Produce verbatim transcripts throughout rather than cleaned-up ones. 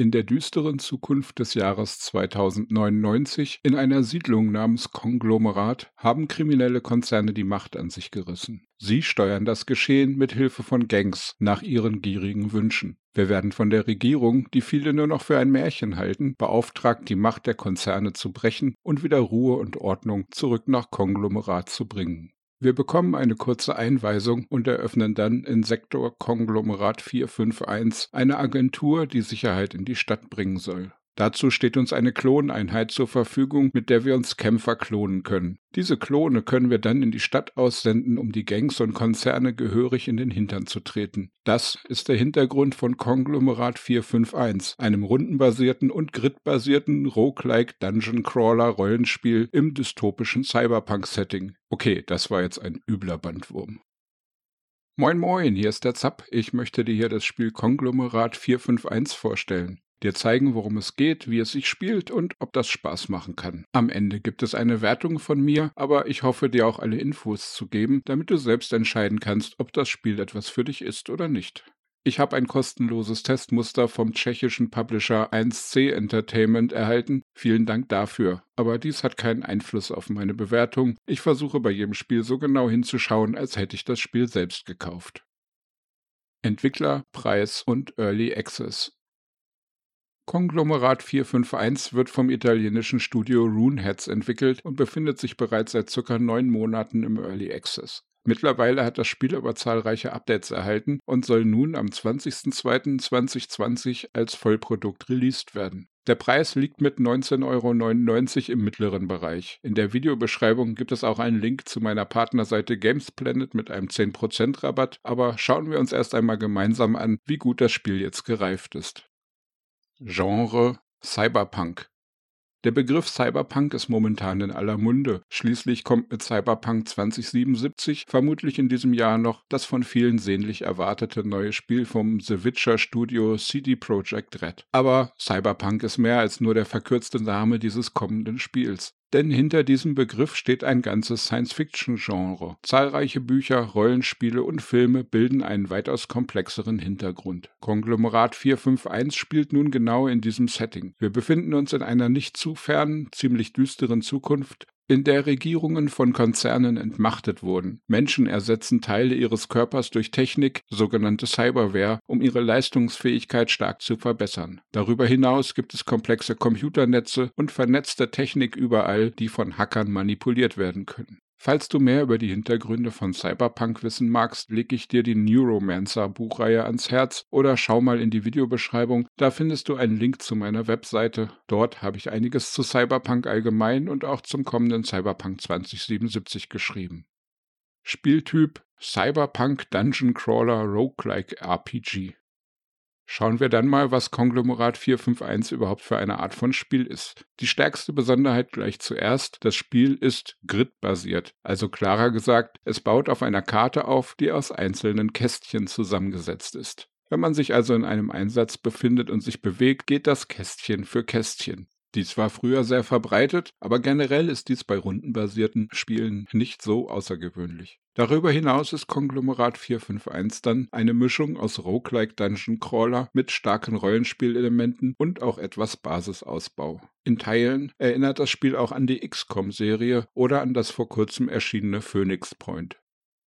in der düsteren Zukunft des Jahres zweitausendneunundneunzig in einer Siedlung namens Konglomerat haben kriminelle Konzerne die Macht an sich gerissen. Sie steuern das Geschehen mit Hilfe von Gangs nach ihren gierigen Wünschen. Wir werden von der Regierung, die viele nur noch für ein Märchen halten, beauftragt, die Macht der Konzerne zu brechen und wieder Ruhe und Ordnung zurück nach Konglomerat zu bringen. Wir bekommen eine kurze Einweisung und eröffnen dann in Sektor Konglomerat vier fünf eins eine Agentur, die Sicherheit in die Stadt bringen soll. Dazu steht uns eine Kloneinheit zur Verfügung, mit der wir uns Kämpfer klonen können. Diese Klone können wir dann in die Stadt aussenden, um die Gangs und Konzerne gehörig in den Hintern zu treten. Das ist der Hintergrund von Konglomerat vier fünf eins, einem rundenbasierten und gridbasierten Roguelike Dungeon Crawler Rollenspiel im dystopischen Cyberpunk-Setting. Okay, das war jetzt ein übler Bandwurm. Moin moin, hier ist der Zapp. Ich möchte dir hier das Spiel Konglomerat vier fünf eins vorstellen. Dir zeigen, worum es geht, wie es sich spielt und ob das Spaß machen kann. Am Ende gibt es eine Wertung von mir, aber ich hoffe, dir auch alle Infos zu geben, damit du selbst entscheiden kannst, ob das Spiel etwas für dich ist oder nicht. Ich habe ein kostenloses Testmuster vom tschechischen Publisher eins C Entertainment erhalten. Vielen Dank dafür. Aber dies hat keinen Einfluss auf meine Bewertung. Ich versuche bei jedem Spiel so genau hinzuschauen, als hätte ich das Spiel selbst gekauft. Entwickler, Preis und Early Access. Konglomerat vier fünf eins wird vom italienischen Studio RuneHeads entwickelt und befindet sich bereits seit ca. neun Monaten im Early Access. Mittlerweile hat das Spiel aber zahlreiche Updates erhalten und soll nun am zwanzigsten zweiten zweitausendzwanzig als Vollprodukt released werden. Der Preis liegt mit neunzehn Euro neunundneunzig im mittleren Bereich. In der Videobeschreibung gibt es auch einen Link zu meiner Partnerseite Gamesplanet mit einem zehn Prozent Rabatt, aber schauen wir uns erst einmal gemeinsam an, wie gut das Spiel jetzt gereift ist. Genre Cyberpunk. Der Begriff Cyberpunk ist momentan in aller Munde. Schließlich kommt mit Cyberpunk zwanzig siebenundsiebzig vermutlich in diesem Jahr noch das von vielen sehnlich erwartete neue Spiel vom The Witcher Studio C D Projekt Red. Aber Cyberpunk ist mehr als nur der verkürzte Name dieses kommenden Spiels. Denn hinter diesem Begriff steht ein ganzes Science-Fiction-Genre. Zahlreiche Bücher, Rollenspiele und Filme bilden einen weitaus komplexeren Hintergrund. Konglomerat vier fünf eins spielt nun genau in diesem Setting. Wir befinden uns in einer nicht zu fernen, ziemlich düsteren Zukunft, in der Regierungen von Konzernen entmachtet wurden. Menschen ersetzen Teile ihres Körpers durch Technik, sogenannte Cyberware, um ihre Leistungsfähigkeit stark zu verbessern. Darüber hinaus gibt es komplexe Computernetze und vernetzte Technik überall, die von Hackern manipuliert werden können. Falls du mehr über die Hintergründe von Cyberpunk wissen magst, lege ich dir die Neuromancer-Buchreihe ans Herz oder schau mal in die Videobeschreibung, da findest du einen Link zu meiner Webseite. Dort habe ich einiges zu Cyberpunk allgemein und auch zum kommenden Cyberpunk zwanzig siebenundsiebzig geschrieben. Spieltyp Cyberpunk Dungeon Crawler Roguelike R P G. Schauen wir dann mal, was Konglomerat vier fünf eins überhaupt für eine Art von Spiel ist. Die stärkste Besonderheit gleich zuerst: Das Spiel ist grid-basiert, also klarer gesagt, es baut auf einer Karte auf, die aus einzelnen Kästchen zusammengesetzt ist. Wenn man sich also in einem Einsatz befindet und sich bewegt, geht das Kästchen für Kästchen. Dies war früher sehr verbreitet, aber generell ist dies bei rundenbasierten Spielen nicht so außergewöhnlich. Darüber hinaus ist Konglomerat vier fünf eins dann eine Mischung aus Roguelike Dungeon Crawler mit starken Rollenspielelementen und auch etwas Basisausbau. In Teilen erinnert das Spiel auch an die X COM-Serie oder an das vor kurzem erschienene Phoenix Point.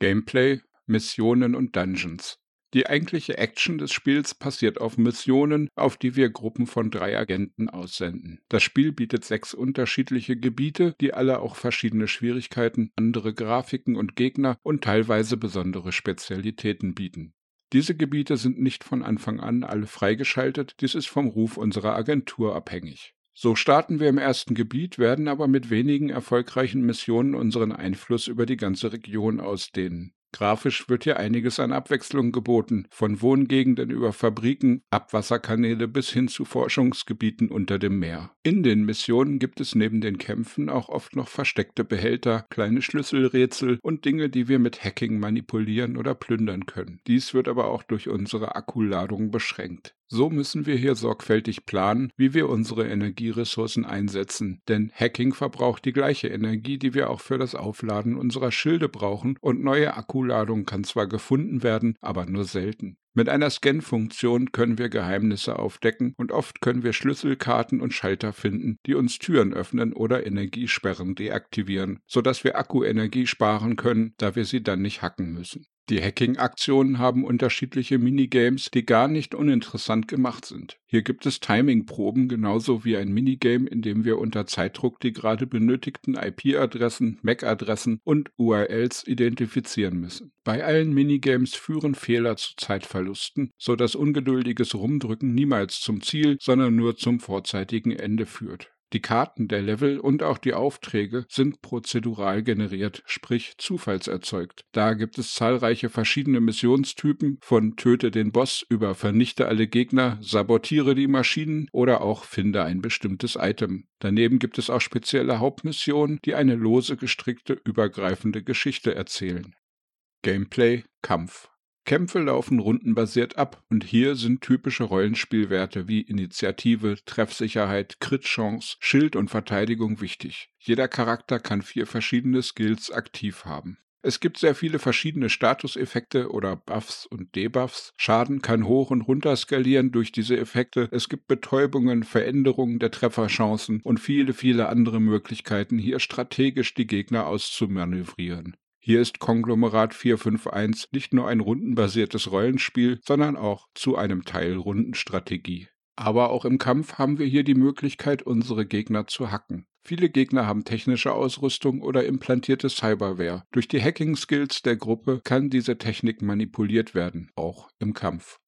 Gameplay, Missionen und Dungeons. Die eigentliche Action des Spiels passiert auf Missionen, auf die wir Gruppen von drei Agenten aussenden. Das Spiel bietet sechs unterschiedliche Gebiete, die alle auch verschiedene Schwierigkeiten, andere Grafiken und Gegner und teilweise besondere Spezialitäten bieten. Diese Gebiete sind nicht von Anfang an alle freigeschaltet, dies ist vom Ruf unserer Agentur abhängig. So starten wir im ersten Gebiet, werden aber mit wenigen erfolgreichen Missionen unseren Einfluss über die ganze Region ausdehnen. Grafisch wird hier einiges an Abwechslung geboten, von Wohngegenden über Fabriken, Abwasserkanäle bis hin zu Forschungsgebieten unter dem Meer. In den Missionen gibt es neben den Kämpfen auch oft noch versteckte Behälter, kleine Schlüsselrätsel und Dinge, die wir mit Hacking manipulieren oder plündern können. Dies wird aber auch durch unsere Akkuladung beschränkt. So müssen wir hier sorgfältig planen, wie wir unsere Energieressourcen einsetzen, denn Hacking verbraucht die gleiche Energie, die wir auch für das Aufladen unserer Schilde brauchen, und neue Akkuladung kann zwar gefunden werden, aber nur selten. Mit einer Scan-Funktion können wir Geheimnisse aufdecken und oft können wir Schlüsselkarten und Schalter finden, die uns Türen öffnen oder Energiesperren deaktivieren, sodass wir Akkuenergie sparen können, da wir sie dann nicht hacken müssen. Die Hacking-Aktionen haben unterschiedliche Minigames, die gar nicht uninteressant gemacht sind. Hier gibt es Timing-Proben, genauso wie ein Minigame, in dem wir unter Zeitdruck die gerade benötigten I P-Adressen, M A C-Adressen und U R Ls identifizieren müssen. Bei allen Minigames führen Fehler zu Zeitverlusten, sodass ungeduldiges Rumdrücken niemals zum Ziel, sondern nur zum vorzeitigen Ende führt. Die Karten der Level und auch die Aufträge sind prozedural generiert, sprich zufallserzeugt. Da gibt es zahlreiche verschiedene Missionstypen, von Töte den Boss über Vernichte alle Gegner, Sabotiere die Maschinen oder auch Finde ein bestimmtes Item. Daneben gibt es auch spezielle Hauptmissionen, die eine lose gestrickte, übergreifende Geschichte erzählen. Gameplay, Kampf. Kämpfe laufen rundenbasiert ab und hier sind typische Rollenspielwerte wie Initiative, Treffsicherheit, Crit-Chance, Schild und Verteidigung wichtig. Jeder Charakter kann vier verschiedene Skills aktiv haben. Es gibt sehr viele verschiedene Statuseffekte oder Buffs und Debuffs. Schaden kann hoch und runter skalieren durch diese Effekte. Es gibt Betäubungen, Veränderungen der Trefferchancen und viele, viele andere Möglichkeiten, hier strategisch die Gegner auszumanövrieren. Hier ist Konglomerat vier fünf eins nicht nur ein rundenbasiertes Rollenspiel, sondern auch zu einem Teil Rundenstrategie. Aber auch im Kampf haben wir hier die Möglichkeit, unsere Gegner zu hacken. Viele Gegner haben technische Ausrüstung oder implantierte Cyberware. Durch die Hacking-Skills der Gruppe kann diese Technik manipuliert werden, auch im Kampf.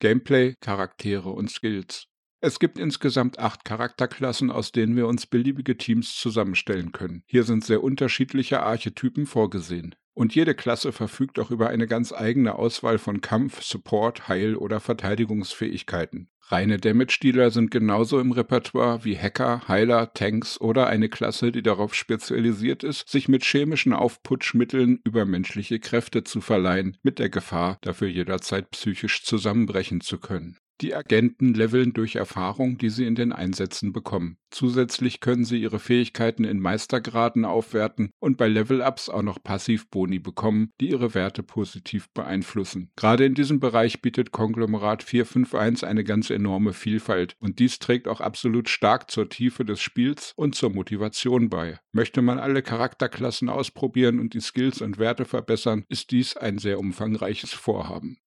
Gameplay, Charaktere und Skills. Es gibt insgesamt acht Charakterklassen, aus denen wir uns beliebige Teams zusammenstellen können. Hier sind sehr unterschiedliche Archetypen vorgesehen. Und jede Klasse verfügt auch über eine ganz eigene Auswahl von Kampf-, Support-, Heil- oder Verteidigungsfähigkeiten. Reine Damage-Dealer sind genauso im Repertoire wie Hacker, Heiler, Tanks oder eine Klasse, die darauf spezialisiert ist, sich mit chemischen Aufputschmitteln übermenschliche Kräfte zu verleihen, mit der Gefahr, dafür jederzeit psychisch zusammenbrechen zu können. Die Agenten leveln durch Erfahrung, die sie in den Einsätzen bekommen. Zusätzlich können sie ihre Fähigkeiten in Meistergraden aufwerten und bei Level-Ups auch noch Passivboni bekommen, die ihre Werte positiv beeinflussen. Gerade in diesem Bereich bietet Konglomerat vier fünf eins eine ganz enorme Vielfalt und dies trägt auch absolut stark zur Tiefe des Spiels und zur Motivation bei. Möchte man alle Charakterklassen ausprobieren und die Skills und Werte verbessern, ist dies ein sehr umfangreiches Vorhaben.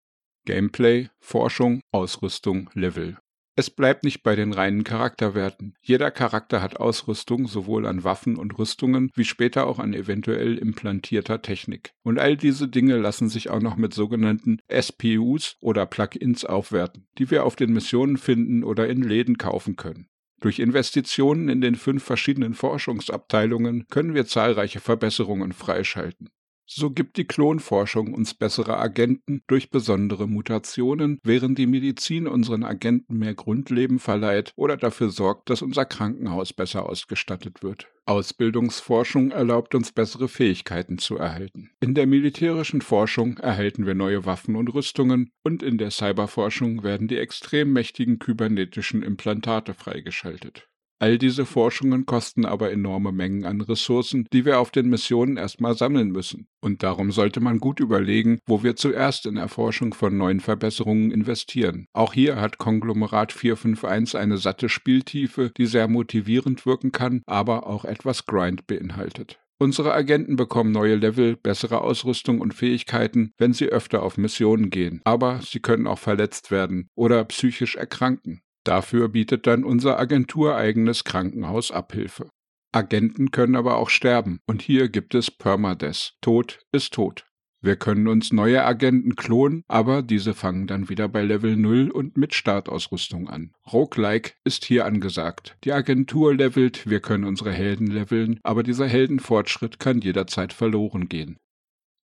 Gameplay, Forschung, Ausrüstung, Level. Es bleibt nicht bei den reinen Charakterwerten. Jeder Charakter hat Ausrüstung, sowohl an Waffen und Rüstungen, wie später auch an eventuell implantierter Technik. Und all diese Dinge lassen sich auch noch mit sogenannten S P Us oder Plugins aufwerten, die wir auf den Missionen finden oder in Läden kaufen können. Durch Investitionen in den fünf verschiedenen Forschungsabteilungen können wir zahlreiche Verbesserungen freischalten. So gibt die Klonforschung uns bessere Agenten durch besondere Mutationen, während die Medizin unseren Agenten mehr Grundleben verleiht oder dafür sorgt, dass unser Krankenhaus besser ausgestattet wird. Ausbildungsforschung erlaubt uns, bessere Fähigkeiten zu erhalten. In der militärischen Forschung erhalten wir neue Waffen und Rüstungen und in der Cyberforschung werden die extrem mächtigen kybernetischen Implantate freigeschaltet. All diese Forschungen kosten aber enorme Mengen an Ressourcen, die wir auf den Missionen erstmal sammeln müssen. Und darum sollte man gut überlegen, wo wir zuerst in Erforschung von neuen Verbesserungen investieren. Auch hier hat Konglomerat vier fünf eins eine satte Spieltiefe, die sehr motivierend wirken kann, aber auch etwas Grind beinhaltet. Unsere Agenten bekommen neue Level, bessere Ausrüstung und Fähigkeiten, wenn sie öfter auf Missionen gehen. Aber sie können auch verletzt werden oder psychisch erkranken. Dafür bietet dann unser agentureigenes Krankenhaus Abhilfe. Agenten können aber auch sterben und hier gibt es Permadeath. Tod ist tot. Wir können uns neue Agenten klonen, aber diese fangen dann wieder bei Level null und mit Startausrüstung an. Roguelike ist hier angesagt. Die Agentur levelt, wir können unsere Helden leveln, aber dieser Heldenfortschritt kann jederzeit verloren gehen.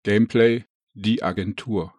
Gameplay, die Agentur.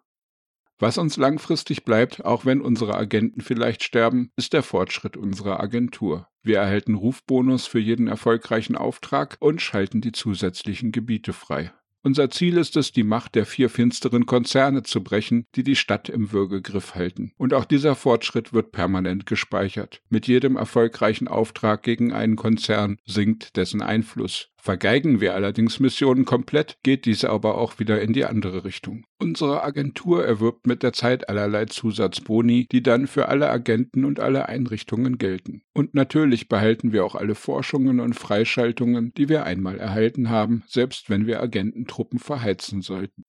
Was uns langfristig bleibt, auch wenn unsere Agenten vielleicht sterben, ist der Fortschritt unserer Agentur. Wir erhalten Rufbonus für jeden erfolgreichen Auftrag und schalten die zusätzlichen Gebiete frei. Unser Ziel ist es, die Macht der vier finsteren Konzerne zu brechen, die die Stadt im Würgegriff halten. Und auch dieser Fortschritt wird permanent gespeichert. Mit jedem erfolgreichen Auftrag gegen einen Konzern sinkt dessen Einfluss. Vergeigen wir allerdings Missionen komplett, geht diese aber auch wieder in die andere Richtung. Unsere Agentur erwirbt mit der Zeit allerlei Zusatzboni, die dann für alle Agenten und alle Einrichtungen gelten. Und natürlich behalten wir auch alle Forschungen und Freischaltungen, die wir einmal erhalten haben, selbst wenn wir Agententruppen verheizen sollten.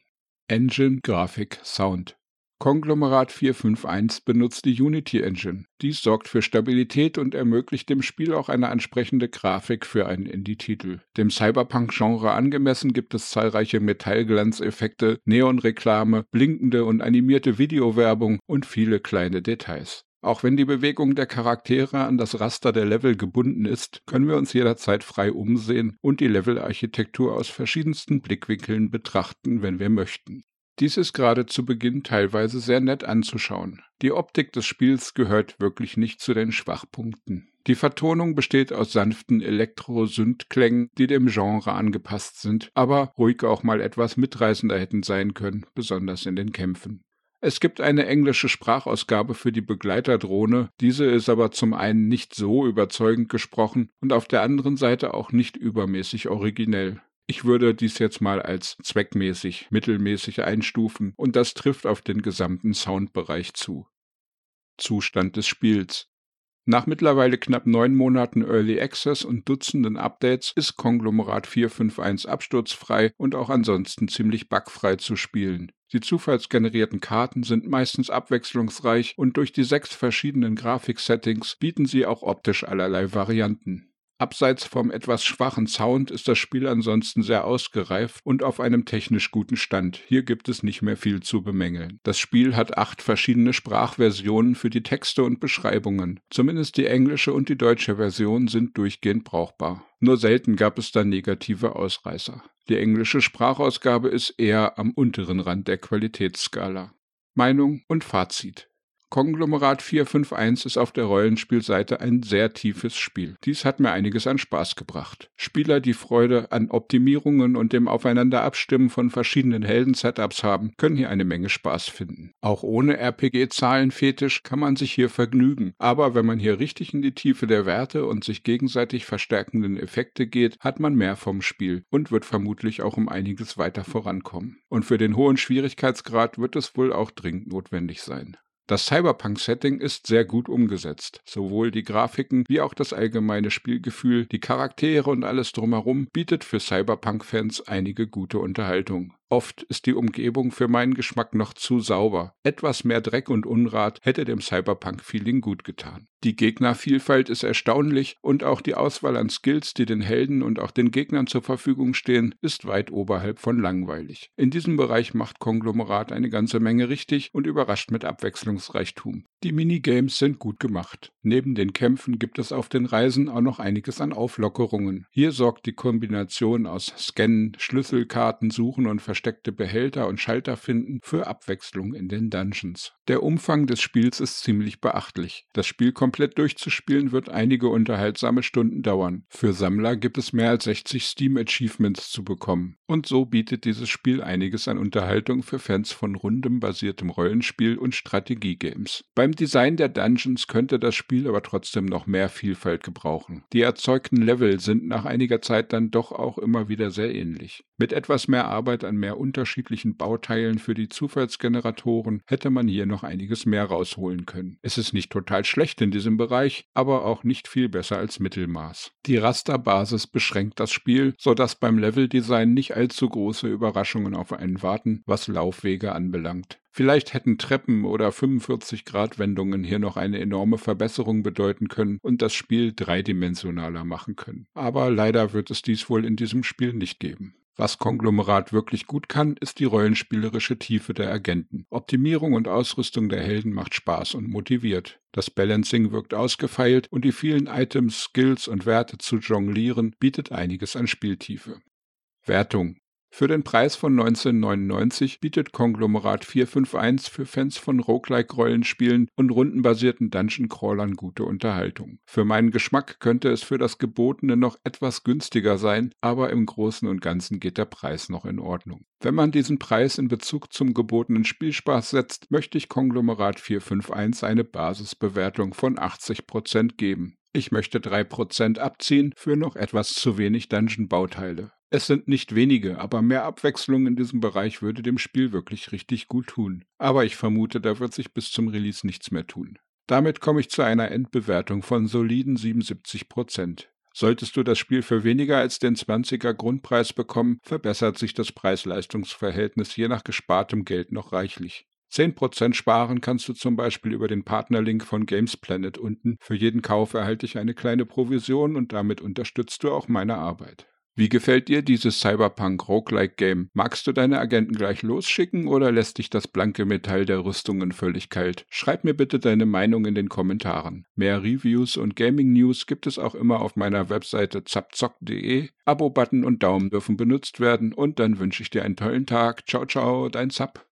Engine, Grafik, Sound. Konglomerat vier fünf eins benutzt die Unity Engine. Dies sorgt für Stabilität und ermöglicht dem Spiel auch eine ansprechende Grafik für einen Indie-Titel. Dem Cyberpunk-Genre angemessen gibt es zahlreiche Metallglanzeffekte, Neonreklame, blinkende und animierte Videowerbung und viele kleine Details. Auch wenn die Bewegung der Charaktere an das Raster der Level gebunden ist, können wir uns jederzeit frei umsehen und die Levelarchitektur aus verschiedensten Blickwinkeln betrachten, wenn wir möchten. Dies ist gerade zu Beginn teilweise sehr nett anzuschauen. Die Optik des Spiels gehört wirklich nicht zu den Schwachpunkten. Die Vertonung besteht aus sanften Elektro-Synth-Klängen, die dem Genre angepasst sind, aber ruhig auch mal etwas mitreißender hätten sein können, besonders in den Kämpfen. Es gibt eine englische Sprachausgabe für die Begleiterdrohne, diese ist aber zum einen nicht so überzeugend gesprochen und auf der anderen Seite auch nicht übermäßig originell. Ich würde dies jetzt mal als zweckmäßig, mittelmäßig einstufen und das trifft auf den gesamten Soundbereich zu. Zustand des Spiels. Nach mittlerweile knapp neun Monaten Early Access und Dutzenden Updates ist Konglomerat vier fünf eins absturzfrei und auch ansonsten ziemlich bugfrei zu spielen. Die zufallsgenerierten Karten sind meistens abwechslungsreich und durch die sechs verschiedenen Grafik-Settings bieten sie auch optisch allerlei Varianten. Abseits vom etwas schwachen Sound ist das Spiel ansonsten sehr ausgereift und auf einem technisch guten Stand. Hier gibt es nicht mehr viel zu bemängeln. Das Spiel hat acht verschiedene Sprachversionen für die Texte und Beschreibungen. Zumindest die englische und die deutsche Version sind durchgehend brauchbar. Nur selten gab es da negative Ausreißer. Die englische Sprachausgabe ist eher am unteren Rand der Qualitätsskala. Meinung und Fazit. Konglomerat vier fünf eins ist auf der Rollenspielseite ein sehr tiefes Spiel. Dies hat mir einiges an Spaß gebracht. Spieler, die Freude an Optimierungen und dem Aufeinanderabstimmen von verschiedenen Helden-Setups haben, können hier eine Menge Spaß finden. Auch ohne R P G-Zahlenfetisch kann man sich hier vergnügen, aber wenn man hier richtig in die Tiefe der Werte und sich gegenseitig verstärkenden Effekte geht, hat man mehr vom Spiel und wird vermutlich auch um einiges weiter vorankommen. Und für den hohen Schwierigkeitsgrad wird es wohl auch dringend notwendig sein. Das Cyberpunk-Setting ist sehr gut umgesetzt. Sowohl die Grafiken wie auch das allgemeine Spielgefühl, die Charaktere und alles drumherum bietet für Cyberpunk-Fans einige gute Unterhaltung. Oft ist die Umgebung für meinen Geschmack noch zu sauber. Etwas mehr Dreck und Unrat hätte dem Cyberpunk-Feeling gut getan. Die Gegnervielfalt ist erstaunlich und auch die Auswahl an Skills, die den Helden und auch den Gegnern zur Verfügung stehen, ist weit oberhalb von langweilig. In diesem Bereich macht Konglomerat eine ganze Menge richtig und überrascht mit Abwechslungsreichtum. Die Minigames sind gut gemacht. Neben den Kämpfen gibt es auf den Reisen auch noch einiges an Auflockerungen. Hier sorgt die Kombination aus Scannen, Schlüsselkarten, Suchen und versteckte Behälter und Schalter finden für Abwechslung in den Dungeons. Der Umfang des Spiels ist ziemlich beachtlich. Das Spiel komplett durchzuspielen wird einige unterhaltsame Stunden dauern. Für Sammler gibt es mehr als sechzig Steam-Achievements zu bekommen. Und so bietet dieses Spiel einiges an Unterhaltung für Fans von rundem basiertem Rollenspiel und Strategiegames. Beim Design der Dungeons könnte das Spiel aber trotzdem noch mehr Vielfalt gebrauchen. Die erzeugten Level sind nach einiger Zeit dann doch auch immer wieder sehr ähnlich. Mit etwas mehr Arbeit an mehr unterschiedlichen Bauteilen für die Zufallsgeneratoren hätte man hier noch einiges mehr rausholen können. Es ist nicht total schlecht in diesem Bereich, aber auch nicht viel besser als Mittelmaß. Die Rasterbasis beschränkt das Spiel, sodass beim Leveldesign nicht allzu große Überraschungen auf einen warten, was Laufwege anbelangt. Vielleicht hätten Treppen oder fünfundvierzig Grad Wendungen hier noch eine enorme Verbesserung bedeuten können und das Spiel dreidimensionaler machen können. Aber leider wird es dies wohl in diesem Spiel nicht geben. Was Konglomerat wirklich gut kann, ist die rollenspielerische Tiefe der Agenten. Optimierung und Ausrüstung der Helden macht Spaß und motiviert. Das Balancing wirkt ausgefeilt und die vielen Items, Skills und Werte zu jonglieren bietet einiges an Spieltiefe. Wertung. Für den Preis von neunzehn neunundneunzig bietet Konglomerat vier fünf eins für Fans von Roguelike-Rollenspielen und rundenbasierten Dungeon-Crawlern gute Unterhaltung. Für meinen Geschmack könnte es für das Gebotene noch etwas günstiger sein, aber im Großen und Ganzen geht der Preis noch in Ordnung. Wenn man diesen Preis in Bezug zum gebotenen Spielspaß setzt, möchte ich Konglomerat vier fünf eins eine Basisbewertung von achtzig Prozent geben. Ich möchte drei Prozent abziehen für noch etwas zu wenig Dungeon-Bauteile. Es sind nicht wenige, aber mehr Abwechslung in diesem Bereich würde dem Spiel wirklich richtig gut tun. Aber ich vermute, da wird sich bis zum Release nichts mehr tun. Damit komme ich zu einer Endbewertung von soliden siebenundsiebzig Prozent. Solltest du das Spiel für weniger als den zwanziger Grundpreis bekommen, verbessert sich das Preis-Leistungs-Verhältnis je nach gespartem Geld noch reichlich. zehn Prozent sparen kannst du zum Beispiel über den Partnerlink von Gamesplanet unten. Für jeden Kauf erhalte ich eine kleine Provision und damit unterstützt du auch meine Arbeit. Wie gefällt dir dieses Cyberpunk-Roguelike-Game? Magst du deine Agenten gleich losschicken oder lässt dich das blanke Metall der Rüstungen völlig kalt? Schreib mir bitte deine Meinung in den Kommentaren. Mehr Reviews und Gaming-News gibt es auch immer auf meiner Webseite zapzock punkt de. Abo-Button und Daumen dürfen benutzt werden und dann wünsche ich dir einen tollen Tag. Ciao, ciao, dein Zap.